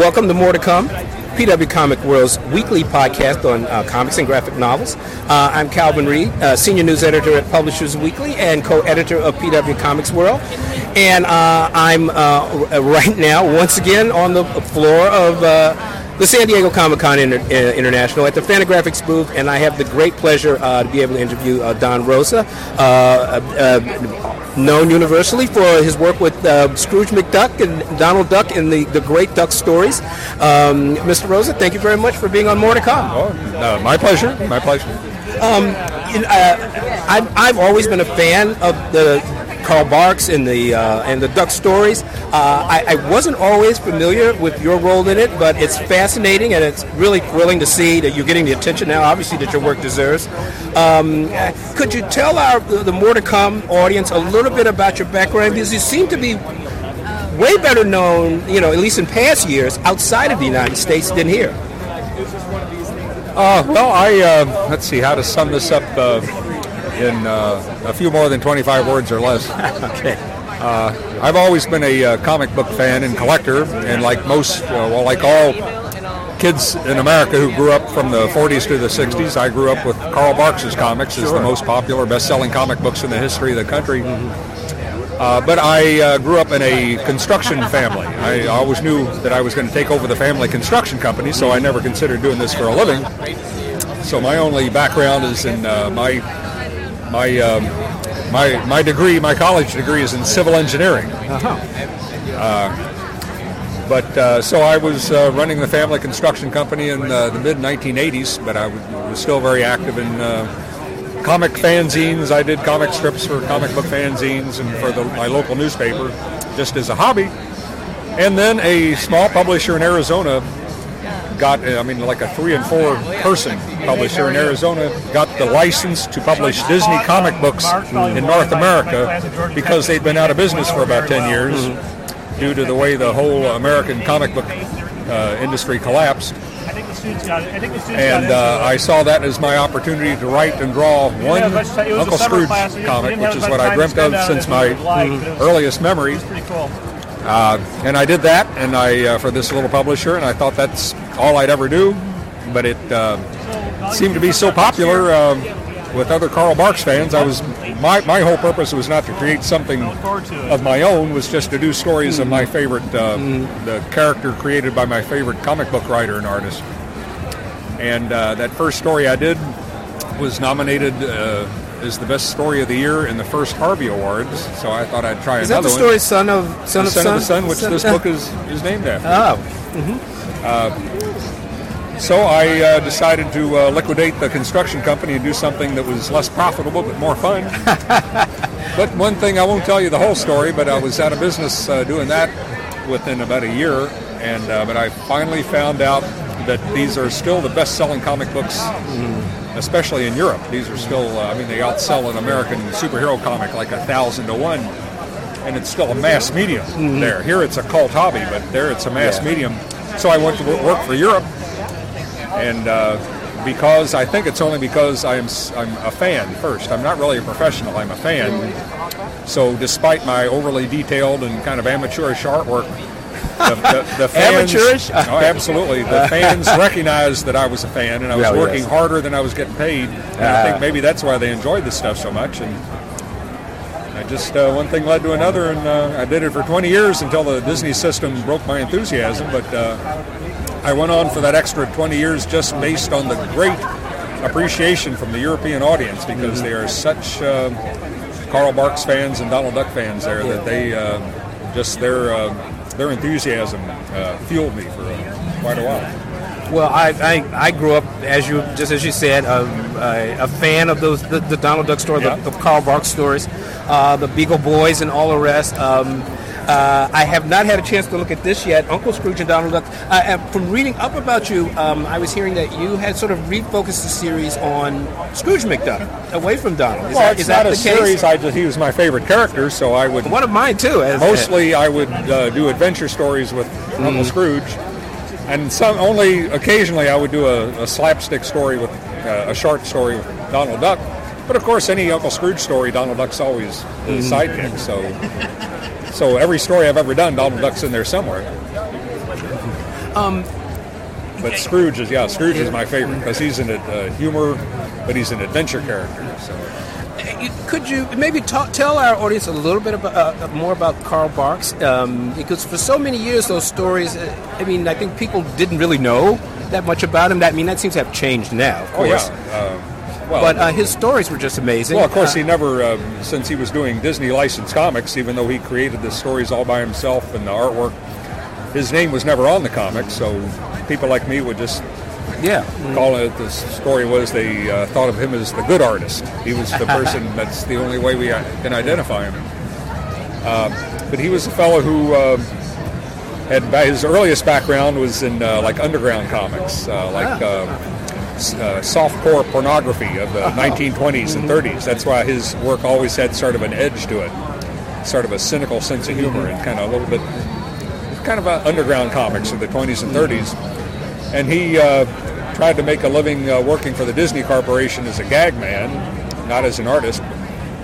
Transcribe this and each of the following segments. Welcome to More to Come, PW Comic World's weekly podcast on comics and graphic novels. I'm Calvin Reed, senior news editor at Publishers Weekly and co-editor of PW Comics World. And I'm right now, once again, on the floor of the San Diego Comic-Con International at the Fantagraphics booth, and I have the great pleasure to be able to interview Don Rosa, known universally for his work with Scrooge McDuck and Donald Duck in the great Duck stories. Mr. Rosa, thank you very much for being on More to Come. Oh, my pleasure. My pleasure. I've always been a fan of the Carl Barks and the Duck stories. I wasn't always familiar with your role in it, but it's fascinating and it's really thrilling to see that you're getting the attention now, obviously, that your work deserves. Could you tell the More to Come audience a little bit about your background? Because you seem to be way better known, you know, at least in past years, outside of the United States than here. Well, let's see how to sum this up. In a few more than 25 words or less. Okay. I've always been a comic book fan and collector, and like most, like all kids in America who grew up from the 40s to the 60s, I grew up with Carl Barks' comics as the most popular, best-selling comic books in the history of the country. But I grew up in a construction family. I always knew that I was going to take over the family construction company, so I never considered doing this for a living. So my only background is in my degree, my college degree, is in civil engineering. So I was running the family construction company in the mid-1980s, but I was still very active in comic fanzines. I did comic strips for comic book fanzines and for my local newspaper, just as a hobby. And then a small publisher in Arizona like a 3- and 4 person publisher in Arizona got the license to publish Disney comic books in North America because they'd been out of business for about 10 years due to the way the whole American comic book industry collapsed. And I saw that as my opportunity to write and draw one Uncle Scrooge comic, which is what I dreamt of since my earliest memory. And I did that, and I for this little publisher, and I thought that's all I'd ever do. But it seemed to be so popular with other Carl Barks fans. I was my whole purpose was not to create something of my own; was just to do stories of my favorite, the character created by my favorite comic book writer and artist. And that first story I did was nominated is the best story of the year in the first Harvey Awards, so I thought I'd try another one. Is that the story, Son of the Sun, which this book is named after? So I decided to liquidate the construction company and do something that was less profitable but more fun. But one thing, I won't tell you the whole story, but I was out of business doing that within about a year, and but I finally found out that these are still the best-selling comic books, especially in Europe. These are still, they outsell an American superhero comic like 1,000 to 1, and it's still a mass medium there. Here it's a cult hobby, but there it's a mass medium. So I went to work for Europe, and because I think it's only because I'm a fan first. I'm not really a professional, I'm a fan. So despite my overly detailed and kind of amateurish artwork, the fans, amateurish? Oh, absolutely. The fans recognized that I was a fan, and I was working harder than I was getting paid. And I think maybe that's why they enjoyed this stuff so much. And I just one thing led to another, and I did it for 20 years until the Disney system broke my enthusiasm. But I went on for that extra 20 years just based on the great appreciation from the European audience, because they are such Carl Barks fans and Donald Duck fans there that they just their enthusiasm fueled me for quite a while. Well, I grew up, as you said, a fan of those the Donald Duck story, the Carl Barks stories, the Beagle Boys, and all the rest. I have not had a chance to look at this yet, Uncle Scrooge and Donald Duck. From reading up about you, I was hearing that you had sort of refocused the series on Scrooge McDuck, away from Donald. Is that the case? He was my favorite character, so I would... One of mine, too. I would do adventure stories with Uncle Scrooge, and only occasionally I would do a slapstick story with a short story with Donald Duck. But, of course, any Uncle Scrooge story, Donald Duck's always the sidekick, so... So every story I've ever done, Donald Duck's in there somewhere. But Scrooge is my favorite because he's in humor, but he's an adventure character. So, could you maybe tell our audience a little bit about, more about Carl Barks? Because for so many years, those stories, I think people didn't really know that much about him. That seems to have changed now, of course. Oh, yeah. But his stories were just amazing. Well, of course, he never, since he was doing Disney licensed comics, even though he created the stories all by himself and the artwork, his name was never on the comics, so people like me would just call it. The story was they thought of him as the good artist. He was the person that's the only way we can identify him. But he was a fellow who had, by his earliest background, was in underground comics, softcore pornography of the 1920s and 30s. That's why his work always had sort of an edge to it, sort of a cynical sense of humor, and kind of underground comics of the 20s and 30s. And he tried to make a living working for the Disney Corporation as a gag man, not as an artist,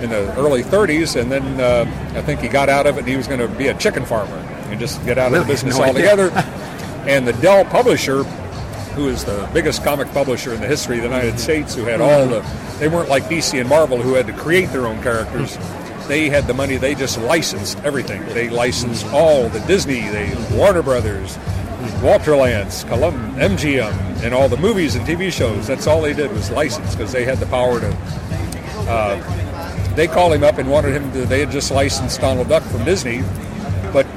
in the early 30s. And then I think he got out of it, and he was going to be a chicken farmer and just get out of the business altogether. And the Dell publisher, who is the biggest comic publisher in the history of the United States, who had all the... They weren't like DC and Marvel, who had to create their own characters. They had the money. They just licensed everything. They licensed all the Disney, the Warner Brothers, Walter Lantz, MGM, and all the movies and TV shows. That's all they did was license, because they had the power to... they called him up and wanted him to... They had just licensed Donald Duck from Disney, but...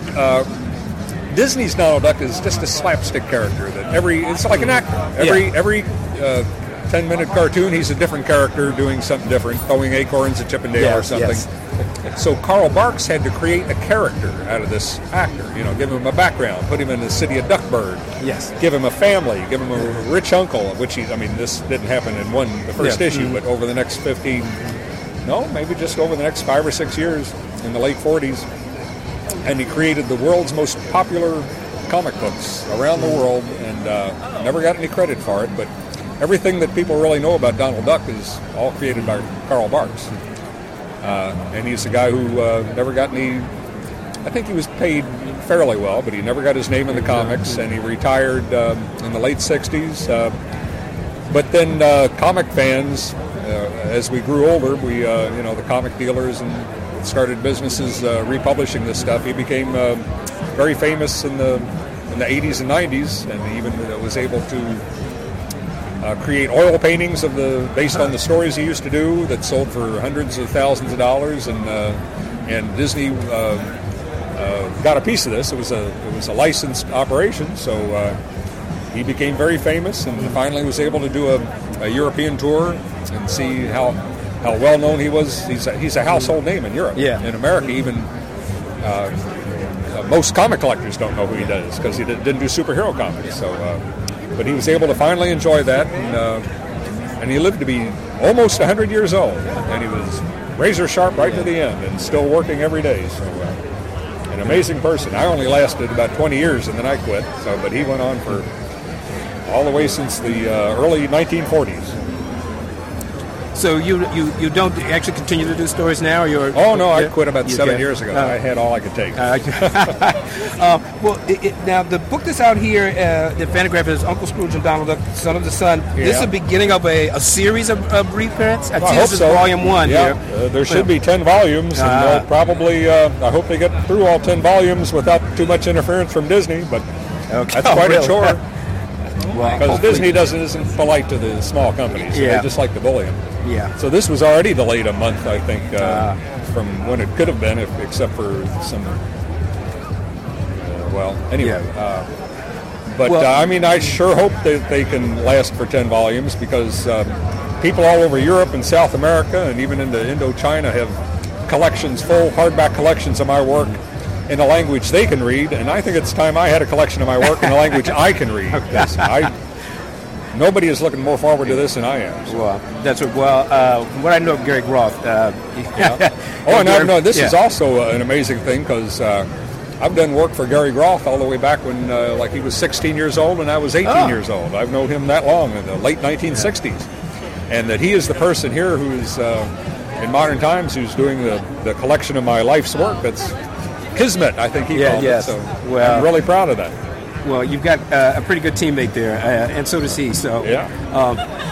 Disney's Donald Duck is just a slapstick character that it's like an actor. Every 10-minute cartoon, he's a different character doing something different, throwing acorns at Chippendale or something. Yes. So Carl Barks had to create a character out of this actor, give him a background, put him in the city of Duckburg, give him a family, give him a rich uncle, which this didn't happen in the first issue, but over the next over the next 5 or 6 years in the late 40s, and he created the world's most popular comic books around the world, and never got any credit for it, but everything that people really know about Donald Duck is all created by Carl Barks. And he's a guy who never got any... I think he was paid fairly well, but he never got his name in the comics, and he retired in the late 60s. But then comic fans, as we grew older, we, the comic dealers and started businesses republishing this stuff. He became very famous in the 80s and 90s, and even was able to create oil paintings based on the stories he used to do that sold for hundreds of thousands of dollars. And Disney got a piece of this. It was a licensed operation, so he became very famous, and finally was able to do a European tour and see how well-known he was. He's a household name in Europe. Yeah. In America, even most comic collectors don't know who he does, because he didn't do superhero comics. So, but he was able to finally enjoy that, and he lived to be almost 100 years old, and he was razor sharp right to the end, and still working every day. So, an amazing person. I only lasted about 20 years, and then I quit. So, but he went on for all the way since the early 1940s. So you don't actually continue to do stories now? I quit about 7 years ago. I had all I could take. Now, the book that's out here, the Fantagraphics, is Uncle Scrooge and Donald Duck, Son of the Sun. Yeah. This is the beginning of a series of reprints. I hope this is volume one here. There should be 10 volumes, and they'll probably, I hope they get through all 10 volumes without too much interference from Disney, but that's quite a chore. Because Disney isn't polite to the small companies. So they just like to bully them. Yeah. So this was already delayed a month, I think, from when it could have been, except for some... I sure hope that they can last for 10 volumes, because people all over Europe and South America and even into Indochina have collections, full hardback collections of my work, in a language they can read, and I think it's time I had a collection of my work in a language I can read. Nobody is looking more forward to this than I am. So. Well, that's from what I know of Gary Groth. This is also an amazing thing, because I've done work for Gary Groth all the way back when he was 16 years old and I was 18 years old. I've known him that long, in the late 1960s. And that he is the person here who's, in modern times, who's doing the collection of my life's work. That's Kismet, I think he called it. So I'm really proud of that. Well, you've got a pretty good teammate there, and so does he. So, yeah.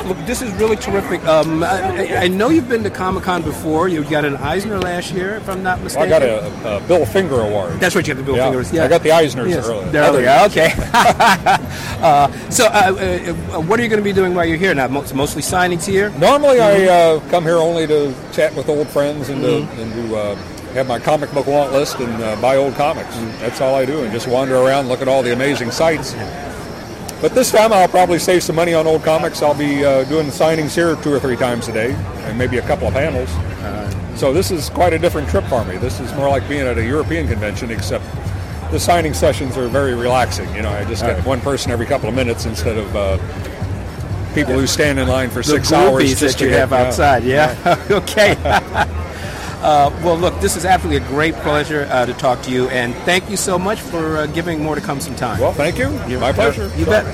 Look, this is really terrific. I know you've been to Comic-Con before. You got an Eisner last year, if I'm not mistaken. Well, I got a Bill Finger Award. That's right, you got the Bill Finger Award. Yeah. I got the Eisners earlier. Okay. So, what are you going to be doing while you're here? Now, mostly signings here? Normally, I come here only to chat with old friends and to have my comic book want list and buy old comics. That's all I do, and just wander around, look at all the amazing sights. But this time I'll probably save some money on old comics. I'll be doing signings here 2 or 3 times a day, and maybe a couple of panels. So this is quite a different trip for me. This is more like being at a European convention, except the signing sessions are very relaxing. You know, I just get one person every couple of minutes instead of people who stand in line for 6 hours just that you have outside. Yeah. Okay. Well, look, this is absolutely a great pleasure to talk to you, and thank you so much for giving More to Come some time. Well, thank you. My pleasure. You bet.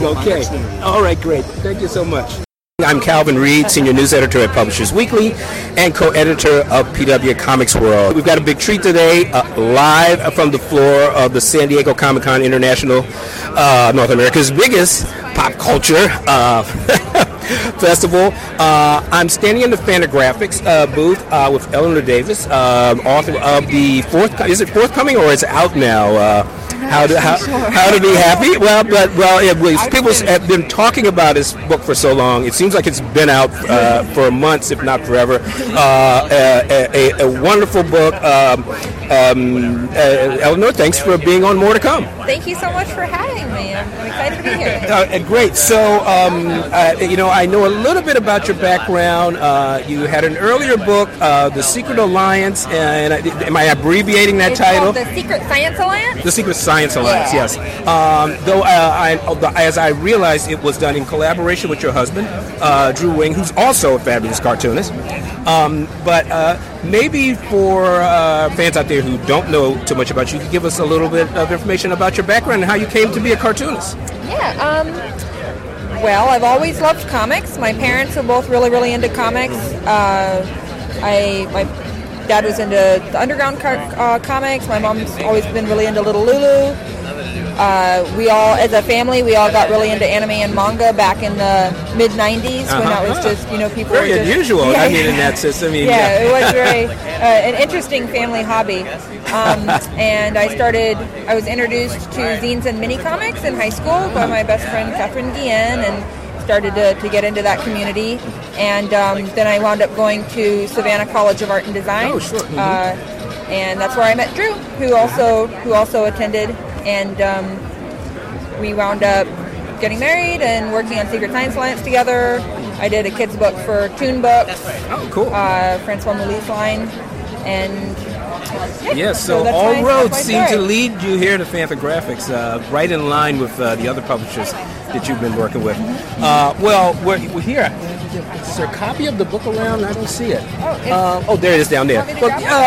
Okay. All right, great. Thank you so much. I'm Calvin Reed, senior news editor at Publishers Weekly and co-editor of PW Comics World. We've got a big treat today, live from the floor of the San Diego Comic-Con International, North America's biggest pop culture festival. I'm standing in the Fantagraphics booth with Eleanor Davis, author of the forthcoming or is it out now? How to Be Happy? People have been talking about this book for so long. It seems like it's been out for months, if not forever. A wonderful book. Eleanor, thanks for being on More to Come. Thank you so much for having me. I'm excited to be here. Great. So, I know a little bit about your background. You had an earlier book, The Secret Alliance, and am I abbreviating that title? The Secret Science Alliance? The Secret Science Alliance, yes. As I realized, it was done in collaboration with your husband, Drew Wing, who's also a fabulous cartoonist. Maybe for fans out there who don't know too much about you, could give us a little bit of information about your background and how you came to be a cartoonist. Well, I've always loved comics. My parents were both really, really into comics. My dad was into the underground comics. My mom's always been really into Little Lulu. We all, as a family, got really into anime and manga back in the mid-90s when that was just, people very were just... Very unusual, yeah. I mean, in that system. It was very... an interesting family hobby. And I was introduced to zines and mini-comics in high school by my best friend, Catherine Guillen, and started to get into that community. And then I wound up going to Savannah College of Art and Design. Oh, sure. And that's where I met Drew, who also attended... And we wound up getting married and working on Secret Science Alliance together. I did a kids book for Toon Books. Oh, cool. Francois Mouly's line. And so all roads seem to lead you here to Fantagraphics, right in line with the other publishers that you've been working with. We're here. Is there a copy of the book around? I don't see it. There it is down there.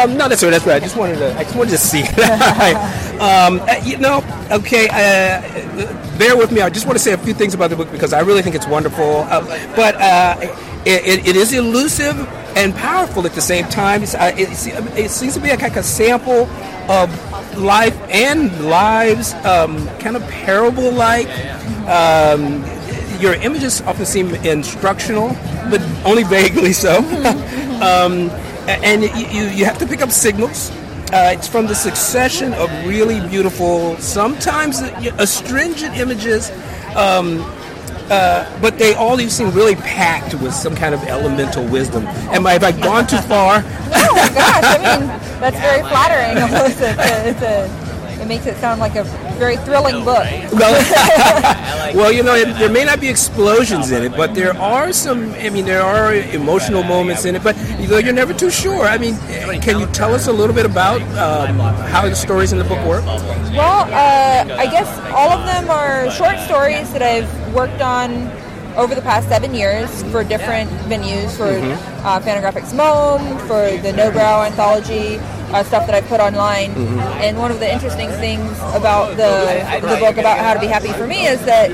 No, that's right. I just wanted to see it. Bear with me. I just want to say a few things about the book because I really think it's wonderful. It is elusive and powerful at the same time. It seems to be like a sample of life and lives, kind of parable-like. Your images often seem instructional, but only vaguely so. And you have to pick up signals. It's from the succession of really beautiful, sometimes astringent images, but they all seem really packed with some kind of elemental wisdom. Have I gone too far? No, gosh, that's very flattering. It makes it sound like a very thrilling book. There may not be explosions in it, but there are some. There are emotional moments in it, but you're never too sure. Can you tell us a little bit about how the stories in the book work? Well, I guess all of them are short stories that I've worked on over the past 7 years for different venues, for Fantagraphics Mome, for the No Brow anthology, stuff that I put online. And one of the interesting things about the book about How to Be Happy for me is that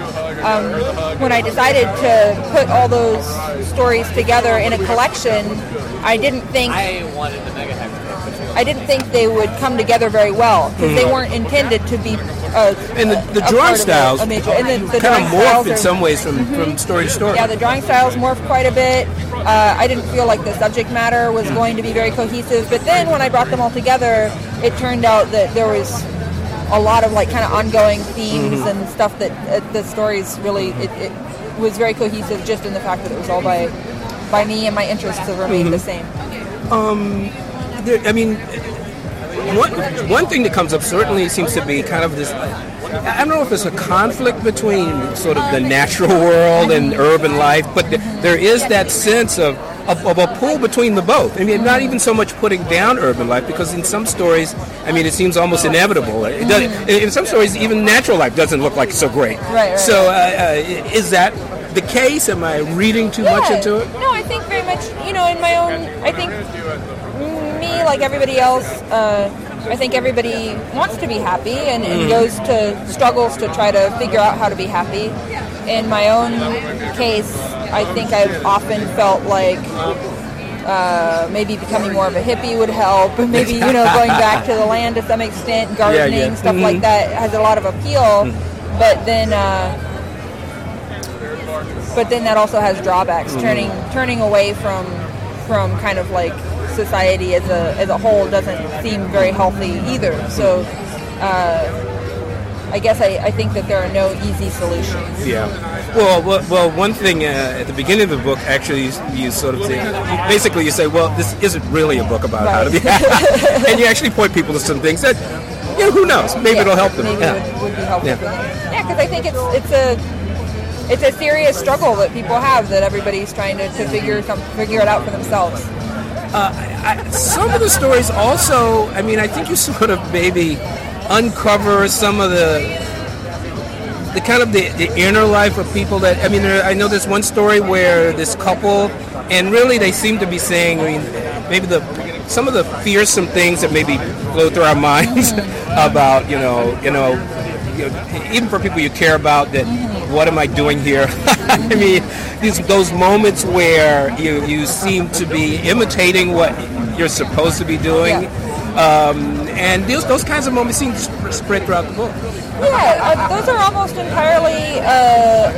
when I decided to put all those stories together in a collection, I didn't think... I wanted the mega happy. I didn't think they would come together very well because they weren't intended to be. And the drawing styles kind of morph in some ways from story to story. Yeah, the drawing styles morph quite a bit. I didn't feel like the subject matter was going to be very cohesive. But then when I brought them all together, it turned out that there was a lot of like kind of ongoing themes and stuff that the stories really it was very cohesive just in the fact that it was all by me and my interests have remained the same. I mean, one thing that comes up certainly seems to be kind of this, I don't know if it's a conflict between sort of the natural world and urban life, but there is that sense of a pull between the both. I mean, not even so much putting down urban life, because in some stories, I mean, it seems almost inevitable. It doesn't, in some stories, even natural life doesn't look like so great. Right. So is that the case? Am I reading too much into it? No, I think very much, you know, in my own, I think me, like everybody else, I think everybody wants to be happy and goes to struggles to try to figure out how to be happy. In my own case, I think I've often felt like maybe becoming more of a hippie would help, and maybe, you know, going back to the land to some extent, gardening, stuff like that has a lot of appeal. But then that also has drawbacks. Turning away from kind of like society as a whole doesn't seem very healthy either. So I guess I think that there are no easy solutions. Yeah. Well, one thing at the beginning of the book, actually, you sort of say, basically you say, well, this isn't really a book about how to be happy. And you actually point people to some things that, you know, who knows? Maybe it'll help them. Maybe it would be helpful for them. Yeah, because I think it's a serious struggle that people have, that everybody's trying to figure it out for themselves. Some of the stories also, I mean, I think you sort of maybe uncover some of the kind of the inner life of people that, I mean, I know there's one story where this couple, and really they seem to be saying, I mean, maybe some of the fearsome things that maybe flow through our minds about, you know, even for people you care about, that what am I doing here? I mean, those moments where you seem to be imitating what you're supposed to be doing. And those kinds of moments seem to spread throughout the book. Yeah, those are almost entirely,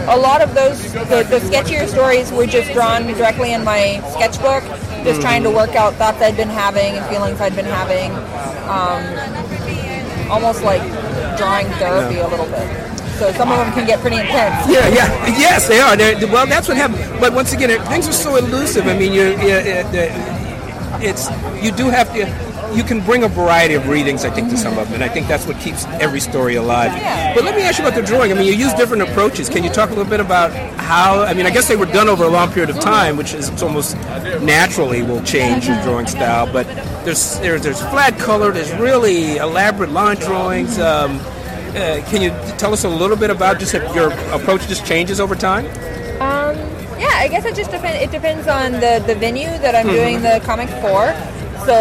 a lot of those, the sketchier stories were just drawn directly in my sketchbook, just trying to work out thoughts I'd been having and feelings I'd been having. Almost like drawing therapy a little bit. So some of them can get pretty intense. Yes, they are. Well, that's what happened. But once again, things are so elusive. I mean, you do have to. You can bring a variety of readings, I think, to some of them, and I think that's what keeps every story alive. Yeah. But let me ask you about the drawing. I mean, you use different approaches. Can you talk a little bit about how? I mean, I guess they were done over a long period of time, which is almost naturally will change your drawing style. But there's flat color. There's really elaborate line drawings. Can you tell us a little bit about just if your approach just changes over time? Yeah, I guess it just depends on the venue that I'm doing the comic for. So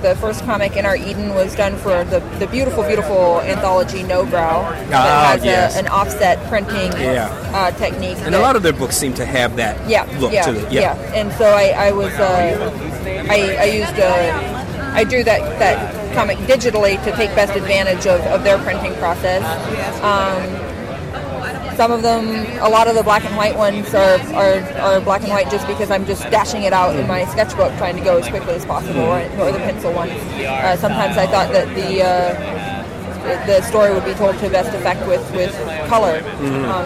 the first comic in our Eden was done for the beautiful anthology No Brow that has an offset printing technique. And a lot of their books seem to have that look to it. Yeah, and so I drew that comic digitally to take best advantage of their printing process. Some of them, a lot of the black and white ones are black and white just because I'm just dashing it out in my sketchbook, trying to go as quickly as possible, or the pencil ones. Sometimes I thought that the story would be told to best effect with color.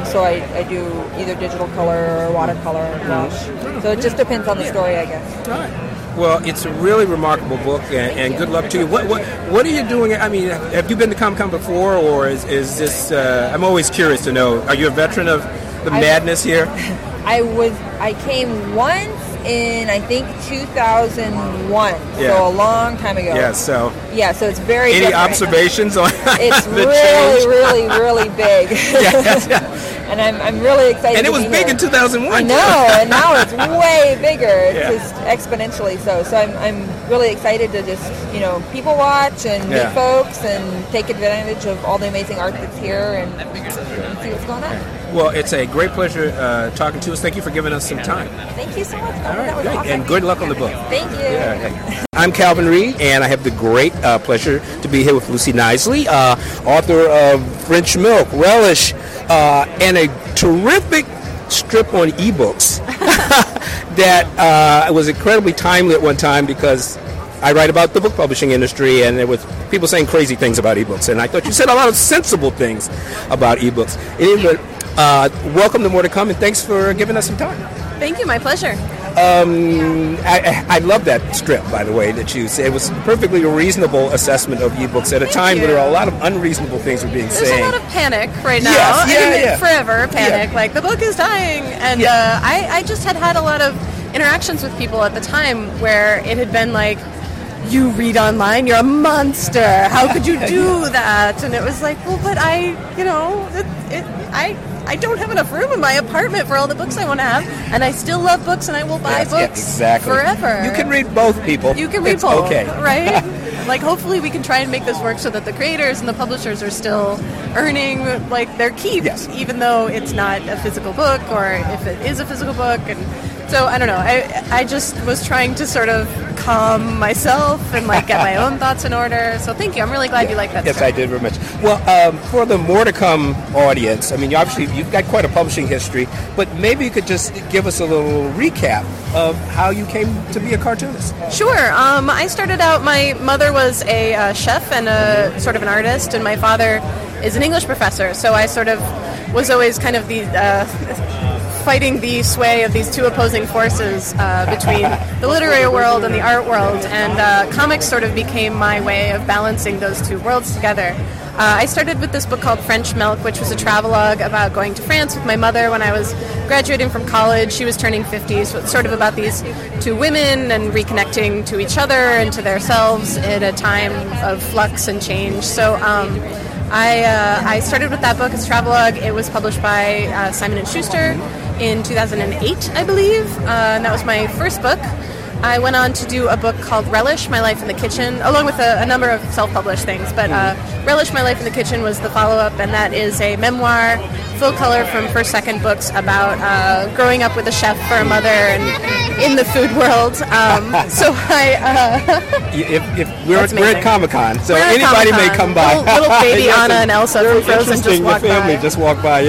So I do either digital color or watercolor or gouache. So it just depends on the story, I guess. All right. Well, it's a really remarkable book, and good luck to you. What are you doing? I mean, have you been to Comic-Con before, or is this... I'm always curious to know. Are you a veteran of the madness here? I came once in, I think, 2001, so a long time ago. So it's very different. Any observations on it's the really, really, really big. And I'm really excited. And it was big in 2001. I know, and now it's way bigger. It's just exponentially so. So I'm really excited to just, you know, people watch and meet folks and take advantage of all the amazing art that's here and see what's going on. Well, it's a great pleasure talking to us. Thank you for giving us some time. Thank you so much. All right, great. Awesome. And good luck on the book. Thank you. Yeah. I'm Calvin Reed, and I have the great pleasure to be here with Lucy Nisley, author of French Milk, Relish, and a terrific strip on ebooks that was incredibly timely at one time because I write about the book publishing industry, and there was people saying crazy things about ebooks, and I thought you said a lot of sensible things about ebooks. Anyway, welcome to More to Come, and thanks for giving us some time. Thank you. My pleasure. I love that strip, by the way, that you said. It was a perfectly reasonable assessment of ebooks at a time where there are a lot of unreasonable things were being said. There's a lot of panic right now. Yes, forever panic. Yeah. Like, the book is dying. And I just had a lot of interactions with people at the time where it had been like, you read online, you're a monster. How could you do that? And it was like, well, but I don't have enough room in my apartment for all the books I want to have, and I still love books, and I will buy books forever. You can read both, people. You can read both, okay. Right? Like, hopefully we can try and make this work so that the creators and the publishers are still earning, like, their keep, even though it's not a physical book, or if it is a physical book, and... So, I don't know, I just was trying to sort of calm myself and, like, get my own thoughts in order. So thank you. I'm really glad you like that story. I did very much. Well, for the More to Come audience, I mean, obviously you've got quite a publishing history, but maybe you could just give us a little recap of how you came to be a cartoonist. Sure. I started out, my mother was a chef and a sort of an artist, and my father is an English professor. So I sort of was always kind of the... fighting the sway of these two opposing forces between the literary world and the art world, and comics sort of became my way of balancing those two worlds together. I started with this book called French Milk, which was a travelogue about going to France with my mother when I was graduating from college. She was turning 50, so it's sort of about these two women and reconnecting to each other and to themselves at a time of flux and change. So I started with that book as a travelogue. It was published by Simon & Schuster in 2008, I believe, and that was my first book. I went on to do a book called Relish, My Life in the Kitchen, along with a number of self-published things, but Relish, My Life in the Kitchen was the follow-up, and that is a memoir, full color from First Second Books, about growing up with a chef for a mother and in the food world. So if we're at Comic-Con, so anybody may come by. Little baby Anna and Elsa from Frozen just walked by. The family just walked by,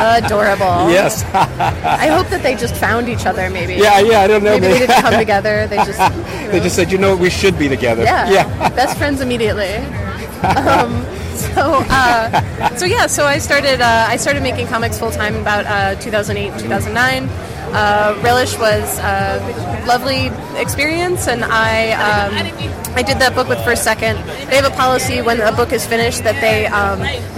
Adorable. Yes. I hope that they just found each other, maybe. Yeah, I don't know. Maybe they didn't come together. They just they just said, we should be together. Yeah. Best friends immediately. So I started making comics full time about 2008, 2009. Relish was a lovely experience, and I did that book with First Second. They have a policy when a book is finished that they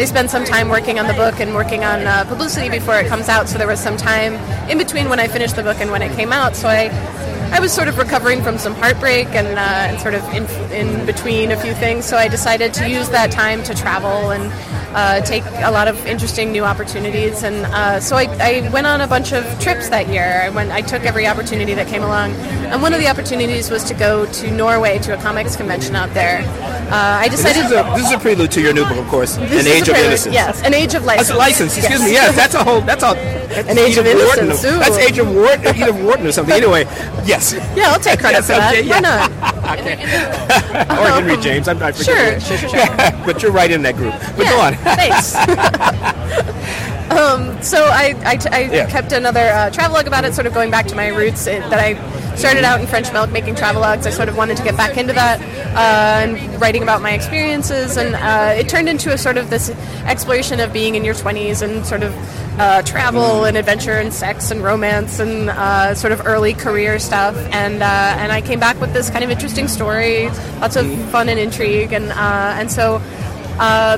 spend some time working on the book and working on publicity before it comes out. So there was some time in between when I finished the book and when it came out. So I was sort of recovering from some heartbreak and sort of in between a few things. So I decided to use that time to travel and take a lot of interesting new opportunities. And so I went on a bunch of trips that year. I took every opportunity that came along. And one of the opportunities was to go to Norway to a comics convention out there. I decided... This is a prelude to your new book, of course, An Age of Innocence. Yes, An Age of License. That's a license, excuse me. Yes, that's a whole... That's An Age of Innocence. That's Age of Wharton or something. Anyway, yes. Yeah, I'll take credit for that. Why not? Okay. Or Henry James. I forget. Sure. But you're right in that group. But go on. Thanks. So I kept another travelogue about it, sort of going back to my roots that I started out in French Milk making travelogues. I sort of wanted to get back into that and writing about my experiences, and it turned into a sort of this exploration of being in your 20s and sort of travel and adventure and sex and romance and sort of early career stuff, and I came back with this kind of interesting story, lots of fun and intrigue, and so...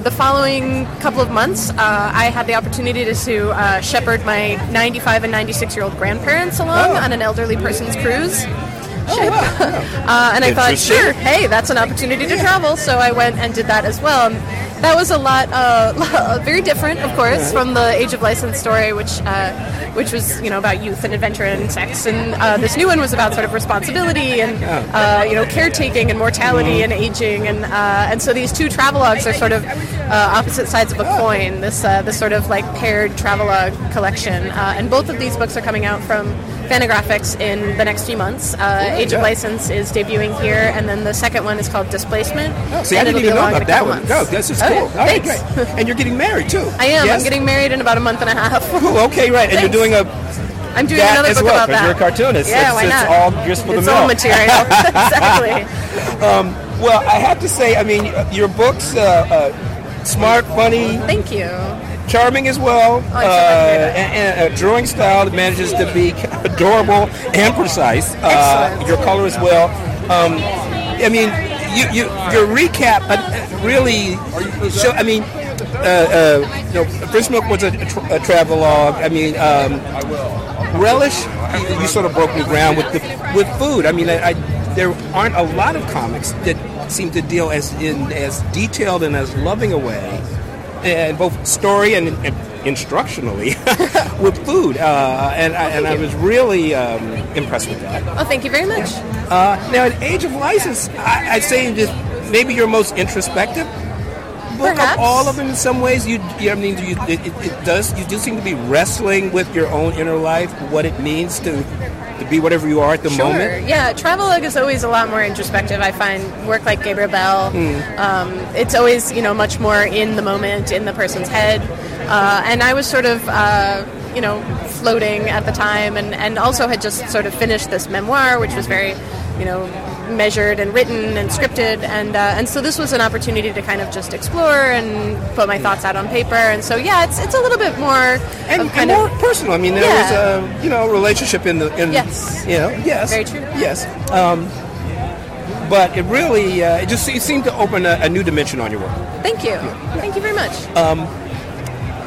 the following couple of months, I had the opportunity to shepherd my 95- and 96-year-old grandparents along on an elderly person's cruise. shape. Oh, wow. And I thought, sure, hey, that's an opportunity to travel. So I went and did that as well. That was a lot, very different, of course, from the Age of License story, which was, you know, about youth and adventure and sex, and this new one was about sort of responsibility and, you know, caretaking and mortality and aging, and so these two travelogues are sort of opposite sides of a coin. This sort of like paired travelogue collection, and both of these books are coming out from Fantagraphics in the next few months. Age of License is debuting here, and then the second one is called Displacement. Oh, see, I didn't even know about that one. No, this is cool. All right, great. And you're getting married, too. I am. Yes? I'm getting married in about a month and a half. Ooh, okay, right. And you're doing a... I'm doing another book about that. You're a cartoonist. Yeah, why not? It's all just for the mill. It's all material. Exactly. Well, I have to say, I mean, your book's smart, funny. Thank you. Charming as well, and a drawing style that manages to be adorable and precise. Your color as well. I mean, your recap really. I mean, you know, French Milk was a travelogue. I mean, Relish. You sort of broke new ground with food. I mean, there aren't a lot of comics that seem to deal as detailed and as loving a way. And both story and instructionally with food, and I was really impressed with that. Oh, thank you very much. Now, in Age of License, I'd say this maybe your most introspective book of all of them. In some ways, you do seem to be wrestling with your own inner life, what it means to be whatever you are at the moment. Yeah, travelogue is always a lot more introspective. I find work like Gabriel Bell, it's always, you know, much more in the moment, in the person's head. And I was sort of, you know, floating at the time, and also had just sort of finished this memoir, which was very, you know, measured and written and scripted, and so this was an opportunity to kind of just explore and put my thoughts out on paper. And so yeah, it's a little bit more and more personal. I mean, there was a, you know, relationship in yes, you know, yes, very true, yes. But it really it seemed to open a new dimension on your work. Thank you, thank you very much.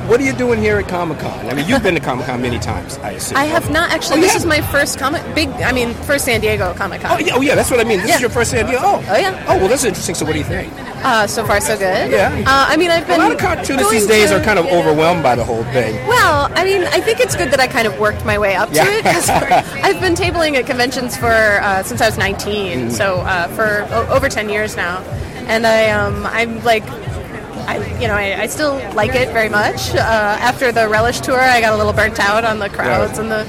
What are you doing here at Comic-Con? I mean, you've been to Comic-Con many times, I assume. I have not, actually. Oh, yeah. This is my first first San Diego Comic-Con. Oh, yeah, that's what I mean. This is your first San Diego. Oh, yeah. Oh, well, that's interesting. So what do you think? So far, so good. Yeah. I mean, I've been... A lot of cartoonists these days are kind of overwhelmed by the whole thing. Well, I mean, I think it's good that I kind of worked my way up to it, because I've been tabling at conventions for since I was 19, so for over 10 years now. And I'm like... I still like it very much. After the Relish tour, I got a little burnt out on the crowds and the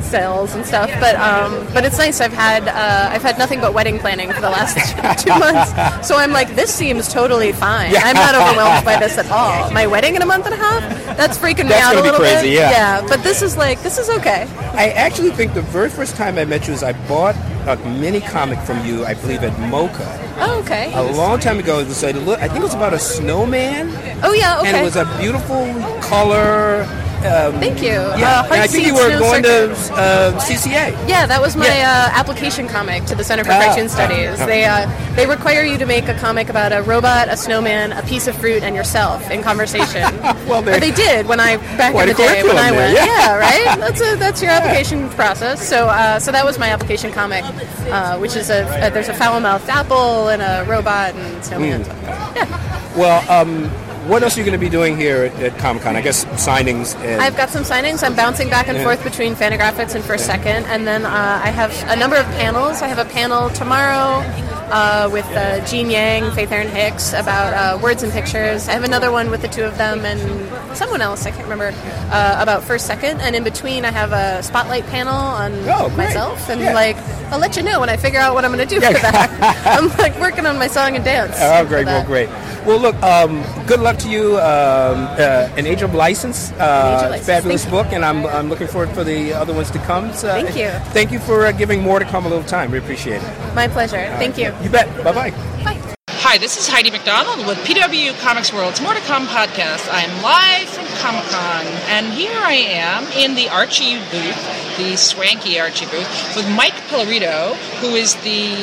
sales and stuff. But it's nice. I've had nothing but wedding planning for the last 2 months. So I'm like, this seems totally fine. I'm not overwhelmed by this at all. My wedding in a month and a half? That's freaking me out a little bit. That's going to be crazy, yeah. But this is okay. I actually think the very first time I met you is I bought a mini comic from you, I believe, at Mocha. Oh, okay. A long time ago, it was I think it was about a snowman. Oh, yeah, okay. And it was a beautiful color. Thank you. Yeah, and I think you were going to CCA. Yeah, that was my application comic to the Center for Cartoon Studies. They require you to make a comic about a robot, a snowman, a piece of fruit, and yourself in conversation. Well, they did back in the day when I went. Yeah, right. That's your application process. So that was my application comic, which is there's a foul-mouthed apple and a robot and snowman. Mm. Yeah. Well. What else are you going to be doing here at Comic-Con? I guess signings. I've got some signings. I'm bouncing back and forth between Fantagraphics and First Second. And then I have a number of panels. I have a panel tomorrow with Gene Yang, Faith Erin Hicks, about words and pictures. I have another one with the two of them and someone else, I can't remember, about First Second. And in between, I have a spotlight panel on myself. And I'll let you know when I figure out what I'm going to do for that. I'm working on my song and dance. Oh, great. Well, great. Well, look, good luck to you. An Age of License, fabulous book, and I'm looking forward for the other ones to come. So, thank you. Thank you for giving more to come a little time. We appreciate it. My pleasure. Thank you. You bet. Bye-bye. Bye. Hi, this is Heidi McDonald with PW Comics World's More to Come podcast. I'm live from Comic-Con, and here I am in the Archie booth, the swanky Archie booth, with Mike Pellerito, who is the...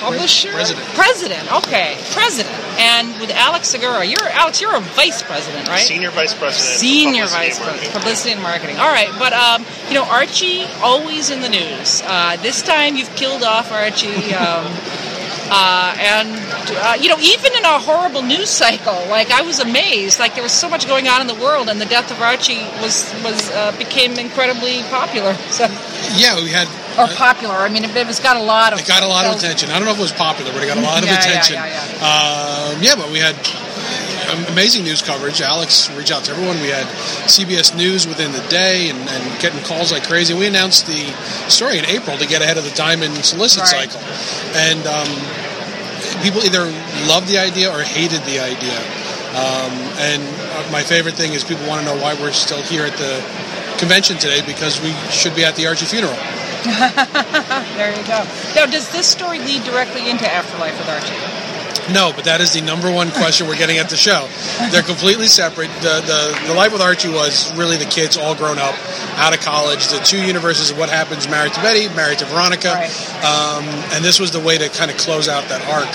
Publisher? President. Okay. President And with Alex Segura, you're a vice president, right? Senior vice president. Senior vice president, publicity and marketing. All right, but you know, Archie always in the news. This time you've killed off Archie. And you know, even in our horrible news cycle, like, I was amazed. Like, there was so much going on in the world, and the death of Archie became incredibly popular. So yeah, we had popular. I mean, it got a lot of. It got a lot of attention. I don't know if it was popular, but it got a lot of attention. Yeah, but we had amazing news coverage. Alex reached out to everyone. We had CBS News within the day and getting calls like crazy. We announced the story in April to get ahead of the diamond solicit cycle. And people either loved the idea or hated the idea. And my favorite thing is people want to know why we're still here at the convention today, because we should be at the Archie funeral. There you go. Now, does this story lead directly into Afterlife with Archie? No, but that is the number one question we're getting at the show. They're completely separate. The Life with Archie was really the kids all grown up, out of college, the two universes of what happens, married to Betty, married to Veronica. Right. And this was the way to kind of close out that arc.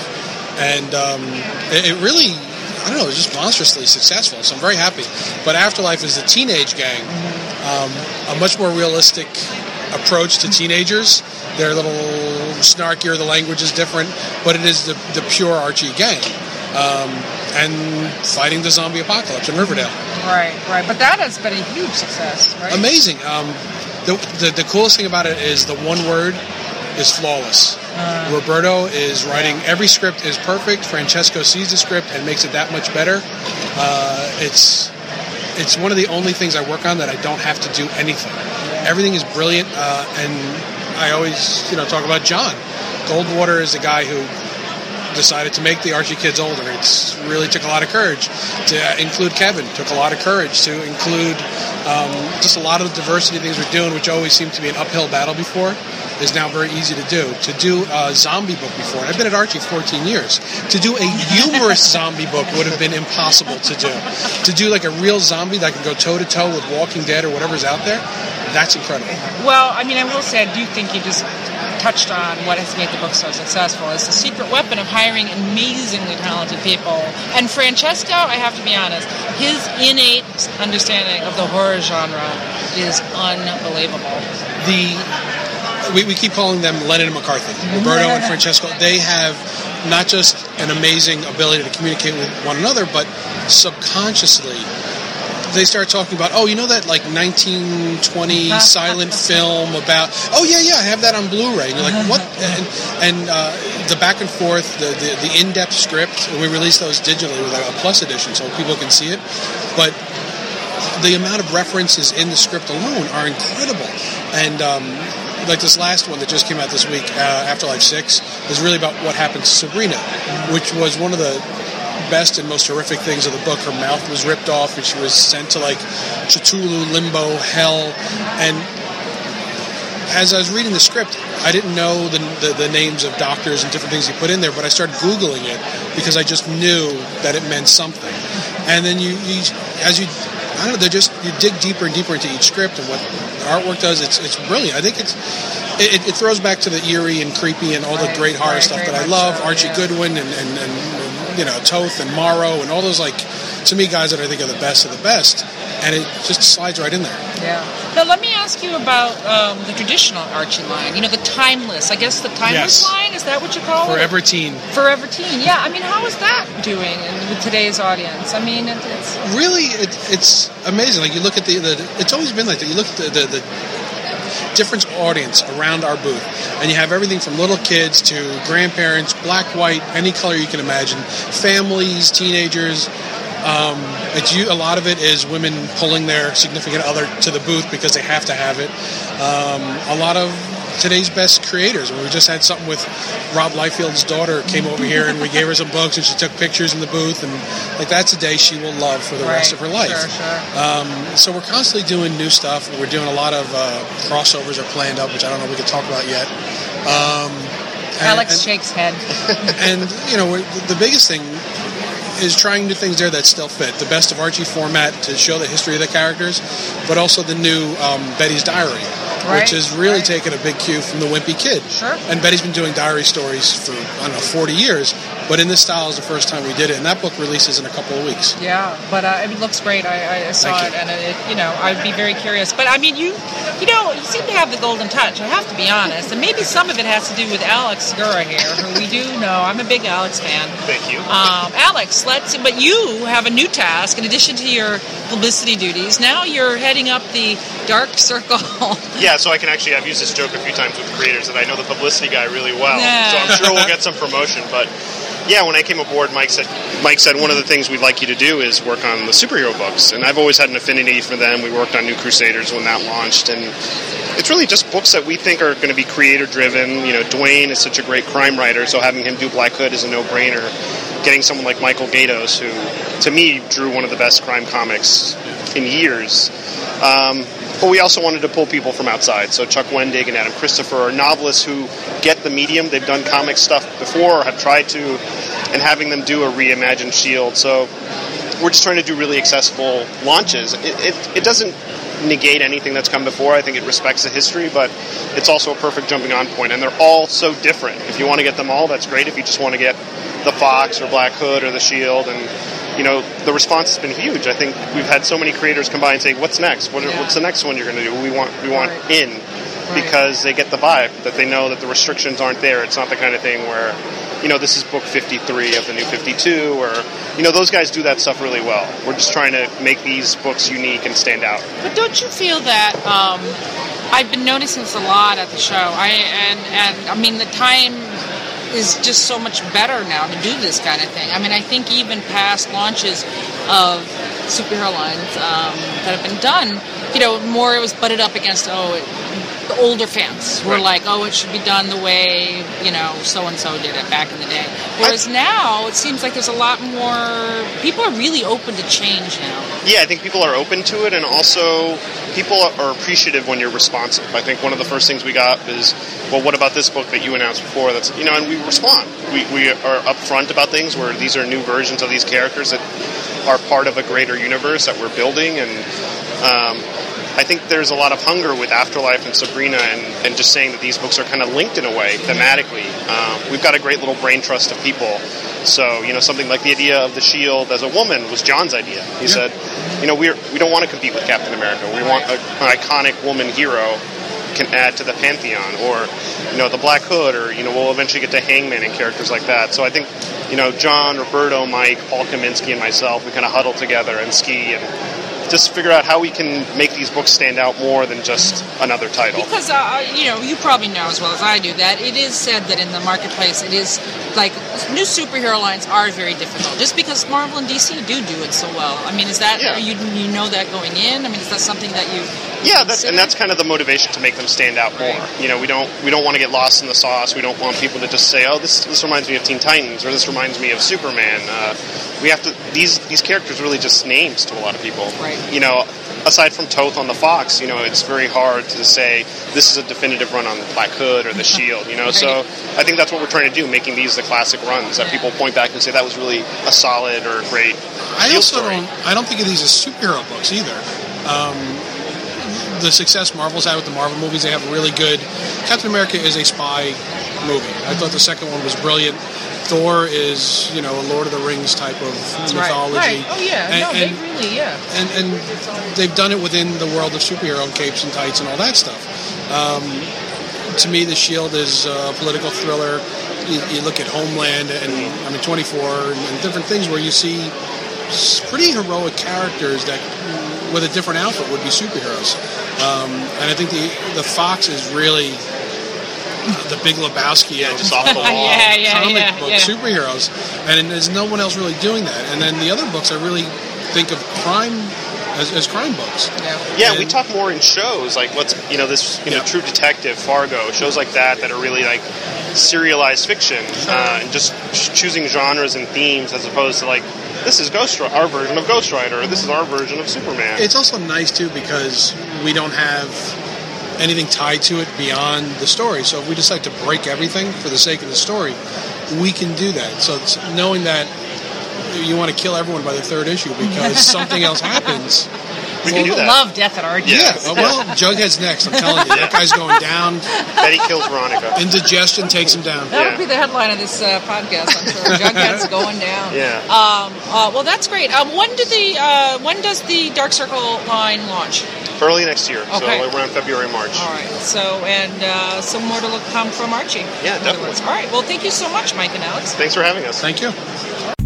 And it really, I don't know, it was just monstrously successful, so I'm very happy. But Afterlife is the teenage gang, a much more realistic approach to teenagers. They're a little snarkier, the language is different, but it is the pure Archie gang, and fighting the zombie apocalypse in Riverdale. Right. But that has been a huge success, right? Amazing. The coolest thing about it is the one word is flawless. Roberto is writing, every script is perfect. Francesco sees the script and makes it that much better. It's one of the only things I work on that I don't have to do anything. Everything is brilliant, and I always, talk about John. Goldwater is the guy who decided to make the Archie kids older. It really took a lot of courage to include Kevin. Took a lot of courage to include just a lot of the diversity of things we're doing, which always seemed to be an uphill battle before, is now very easy to do. To do a zombie book before, and I've been at Archie 14 years, to do a humorous zombie book would have been impossible to do. To do like a real zombie that can go toe-to-toe with Walking Dead or whatever's out there, that's incredible. Well, I mean, I will say, I do think you just touched on what has made the book so successful. It's the secret weapon of hiring amazingly talented people. And Francesco, I have to be honest, his innate understanding of the horror genre is unbelievable. We keep calling them Lennon and McCarthy, Roberto and Francesco. They have not just an amazing ability to communicate with one another, but subconsciously they start talking about, oh, you know that, like, 1920 silent film about, oh, yeah, I have that on Blu-ray. And you're like, what? And the back and forth, the in-depth script, we release those digitally with a plus edition so people can see it. But the amount of references in the script alone are incredible. And like this last one that just came out this week, Afterlife 6, is really about what happened to Sabrina, which was one of the best and most horrific things of the book. Her mouth was ripped off and she was sent to, like, Cthulhu, Limbo, Hell. And as I was reading the script, I didn't know the names of doctors and different things he put in there, but I started Googling it because I just knew that it meant something. And then you dig deeper and deeper into each script and what the artwork does. It's brilliant. I think it throws back to the eerie and creepy and all the great horror stuff that I love. So, Archie Goodwin and Toth and Morrow and all those, like, to me, guys that I think are the best of the best. And it just slides right in there. Yeah. Now, let me ask you about the traditional Archie line. The timeless. I guess the timeless line, is that what you call it? Forever teen. Forever teen, yeah. I mean, how is that doing with today's audience? I mean, it's... Really, it's amazing. Like, you look at it's always been like that. You look at the different audience around our booth, and you have everything from little kids to grandparents, black, white, any color you can imagine, families, teenagers. A lot of it is women pulling their significant other to the booth because they have to have it. A lot of today's best creators. We just had something with Rob Liefeld's daughter came over here, and we gave her some books, and she took pictures in the booth, and like that's a day she will love for the rest of her life. Sure. So we're constantly doing new stuff. We're doing a lot of crossovers are planned up, which I don't know if we can talk about yet. Alex shakes head. And the biggest thing is trying new things there that still fit. The best of Archie format to show the history of the characters, but also the new Betty's Diary, which has really taken a big cue from the Wimpy Kid. Sure. And Betty's been doing diary stories for, 40 years, But in this style is the first time we did it, and that book releases in a couple of weeks. Yeah, but it looks great. I saw it, and it, you know, I'd be very curious. But I mean, you know, you seem to have the golden touch. I have to be honest, and maybe some of it has to do with Alex Segura here, who we do know. I'm a big Alex fan. Thank you, Alex. But you have a new task in addition to your publicity duties. Now you're heading up the Dark Circle. Yeah, so I can actually. I've used this joke a few times with creators that I know the publicity guy really well, yeah. So I'm sure we'll get some promotion, but. Yeah, when I came aboard, Mike said one of the things we'd like you to do is work on the superhero books, and I've always had an affinity for them. We worked on New Crusaders when that launched, and it's really just books that we think are going to be creator-driven. You know, Dwayne is such a great crime writer, so having him do Black Hood is a no-brainer. Getting someone like Michael Gaidos, who, to me, drew one of the best crime comics in years. But we also wanted to pull people from outside. So Chuck Wendig and Adam Christopher are novelists who get the medium. They've done comic stuff before or have tried to, and having them do a reimagined Shield. So we're just trying to do really accessible launches. It doesn't negate anything that's come before. I think it respects the history, but it's also a perfect jumping on point. And they're all so different. If you want to get them all, that's great. If you just want to get the Fox or Black Hood or the Shield and... You know, the response has been huge. I think we've had so many creators come by and say, what's next? What's the next one you're going to do? We want right. in because they get the vibe that they know that the restrictions aren't there. It's not the kind of thing where, you know, this is book 53 of the new 52 or, you know, those guys do that stuff really well. We're just trying to make these books unique and stand out. But don't you feel that... I've been noticing this a lot at the show. I mean, the time... is just so much better now to do this kind of thing. I mean, I think even past launches of superhero lines that have been done, you know, more it was butted up against, the older fans were like, oh, it should be done the way, you know, so-and-so did it back in the day. Whereas now, it seems like there's a lot more... People are really open to change now. Yeah, I think people are open to it, and also people are appreciative when you're responsive. I think one of the first things we got is, well, what about this book that you announced before? That's, you know, and we respond. We are upfront about things where these are new versions of these characters that are part of a greater universe that we're building, and... I think there's a lot of hunger with Afterlife and Sabrina and just saying that these books are kind of linked in a way, thematically. We've got a great little brain trust of people. So, you know, something like the idea of the Shield as a woman was John's idea. He said, you know, we don't want to compete with Captain America. We want an iconic woman hero can add to the pantheon, or, you know, the Black Hood, or, you know, we'll eventually get to Hangman and characters like that. So I think, you know, John, Roberto, Mike, Paul Kaminsky, and myself, we kind of huddle together and ski and... just figure out how we can make these books stand out more than just another title. Because, you know, you probably know as well as I do that it is said that in the marketplace it is, like, new superhero lines are very difficult. Just because Marvel and DC do it so well. I mean, is that, you know that going in? I mean, is that something that you... Yeah, that's kind of the motivation to make them stand out more. Right. You know, we don't want to get lost in the sauce. We don't want people to just say, oh, this reminds me of Teen Titans, or this reminds me of Superman. We have to... These characters are really just names to a lot of people. Right. You know, aside from Toth on the Fox, you know, it's very hard to say this is a definitive run on the Black Hood or the Shield, you know. Right. So I think that's what we're trying to do, making these the classic runs that people point back and say that was really a solid or a great story. I don't think of these as superhero books either. The success Marvel's had with the Marvel movies, they have really good... Captain America is a spy movie. I thought the second one was brilliant. Thor is, you know, a Lord of the Rings type of mythology. Right. Oh, yeah. And they've done it within the world of superhero and capes and tights and all that stuff. To me, The Shield is a political thriller. You look at Homeland and, 24 and different things where you see pretty heroic characters that... with a different outfit would be superheroes. And I think the Fox is really the Big Lebowski just off the wall comic book superheroes. And there's no one else really doing that. And then the other books, I really think of crime as crime books. Yeah, we talk more in shows, like True Detective, Fargo, shows like that are really like serialized fiction, and just choosing genres and themes as opposed to like, this is our version of Ghost Rider, or this is our version of Superman. It's also nice, too, because we don't have anything tied to it beyond the story. So if we decide to break everything for the sake of the story, we can do that. So it's knowing that you want to kill everyone by the third issue because something else happens... We can do that. Love Death at Archie. Yes. Yeah. Well, Jughead's next. I'm telling you, that guy's going down. Betty kills Veronica. Indigestion takes him down. That would be the headline of this podcast. I'm sure Jughead's going down. Yeah. Well, that's great. When does the Dark Circle line launch? Early next year, so around February, March. All right. So, and some more to come from Archie. Yeah, definitely. All right. Well, thank you so much, Mike and Alex. Thanks for having us. Thank you.